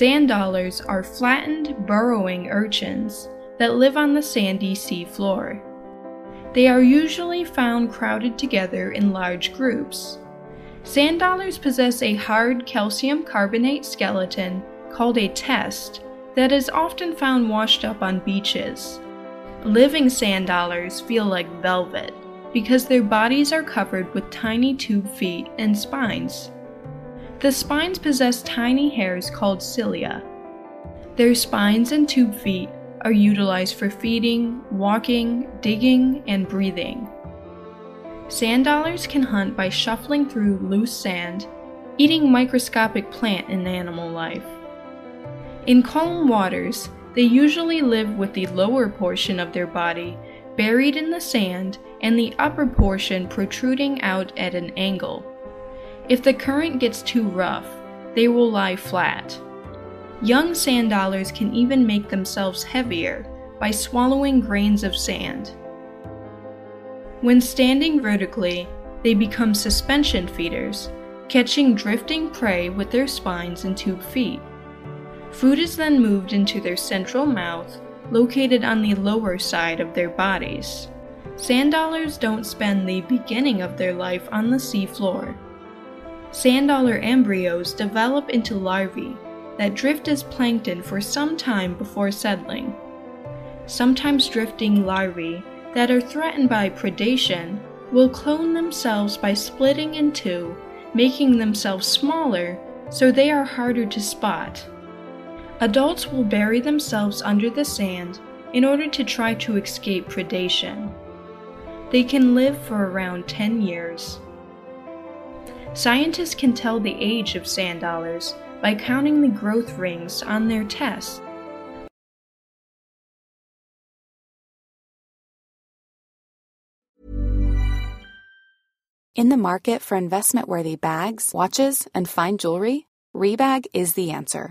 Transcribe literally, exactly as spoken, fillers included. Sand dollars are flattened, burrowing urchins that live on the sandy sea floor. They are usually found crowded together in large groups. Sand dollars possess a hard calcium carbonate skeleton called a test that is often found washed up on beaches. Living sand dollars feel like velvet because their bodies are covered with tiny tube feet and spines. The spines possess tiny hairs called cilia. Their spines and tube feet are utilized for feeding, walking, digging, and breathing. Sand dollars can hunt by shuffling through loose sand, eating microscopic plant and animal life. In calm waters, they usually live with the lower portion of their body buried in the sand and the upper portion protruding out at an angle. If the current gets too rough, they will lie flat. Young sand dollars can even make themselves heavier by swallowing grains of sand. When standing vertically, they become suspension feeders, catching drifting prey with their spines and tube feet. Food is then moved into their central mouth, located on the lower side of their bodies. Sand dollars don't spend the beginning of their life on the sea floor. Sand dollar embryos develop into larvae that drift as plankton for some time before settling. Sometimes drifting larvae that are threatened by predation will clone themselves by splitting in two, making themselves smaller so they are harder to spot. Adults will bury themselves under the sand in order to try to escape predation. They can live for around ten years. Scientists can tell the age of sand dollars by counting the growth rings on their tests. In the market for investment-worthy bags, watches, and fine jewelry, Rebag is the answer.